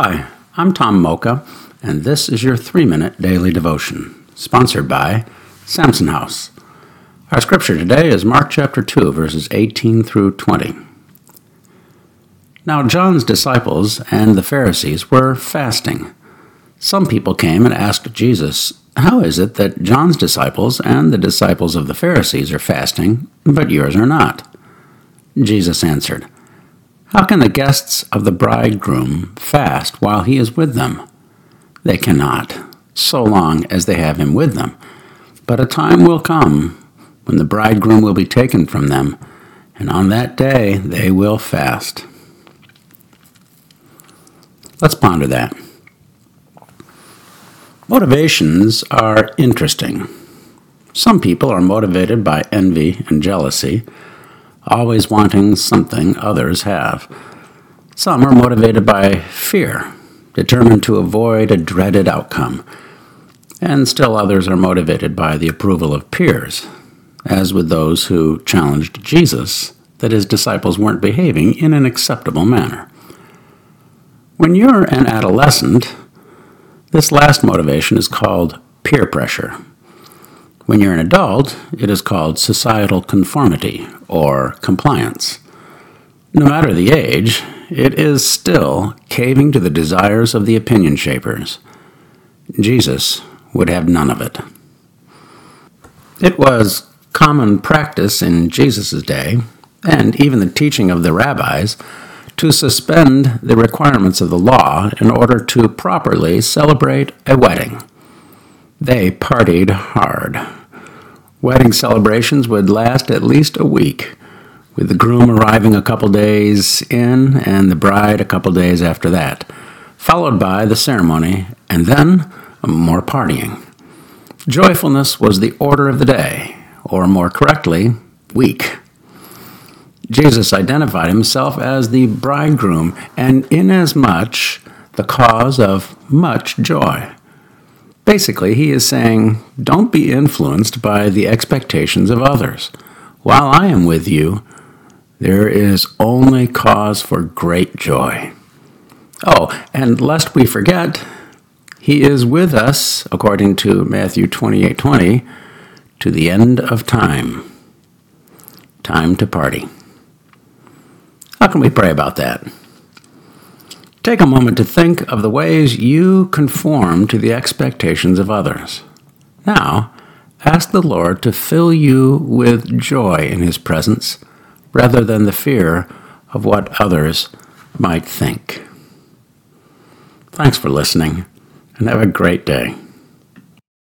Hi, I'm Tom Mocha, and this is your 3-minute daily devotion, sponsored by Samson House. Our scripture today is Mark chapter 2, verses 18 through 20. Now John's disciples and the Pharisees were fasting. Some people came and asked Jesus, "How is it that John's disciples and the disciples of the Pharisees are fasting, but yours are not?" Jesus answered, "How can the guests of the bridegroom fast while he is with them? They cannot, so long as they have him with them. But a time will come when the bridegroom will be taken from them, and on that day they will fast." Let's ponder that. Motivations are interesting. Some people are motivated by envy and jealousy, always wanting something others have. Some are motivated by fear, determined to avoid a dreaded outcome. And still others are motivated by the approval of peers, as with those who challenged Jesus that his disciples weren't behaving in an acceptable manner. When you're an adolescent, this last motivation is called peer pressure. When you're an adult, it is called societal conformity or compliance. No matter the age, it is still caving to the desires of the opinion shapers. Jesus would have none of it. It was common practice in Jesus' day, and even the teaching of the rabbis, to suspend the requirements of the law in order to properly celebrate a wedding. They partied hard. Wedding celebrations would last at least a week, with the groom arriving a couple days in and the bride a couple days after that, followed by the ceremony and then more partying. Joyfulness was the order of the day, or more correctly, week. Jesus identified himself as the bridegroom and inasmuch the cause of much joy. Basically, he is saying, don't be influenced by the expectations of others. While I am with you, there is only cause for great joy. Oh, and lest we forget, he is with us, according to Matthew 28:20, to the end of time. Time to party. How can we pray about that? Take a moment to think of the ways you conform to the expectations of others. Now, ask the Lord to fill you with joy in his presence, rather than the fear of what others might think. Thanks for listening, and have a great day.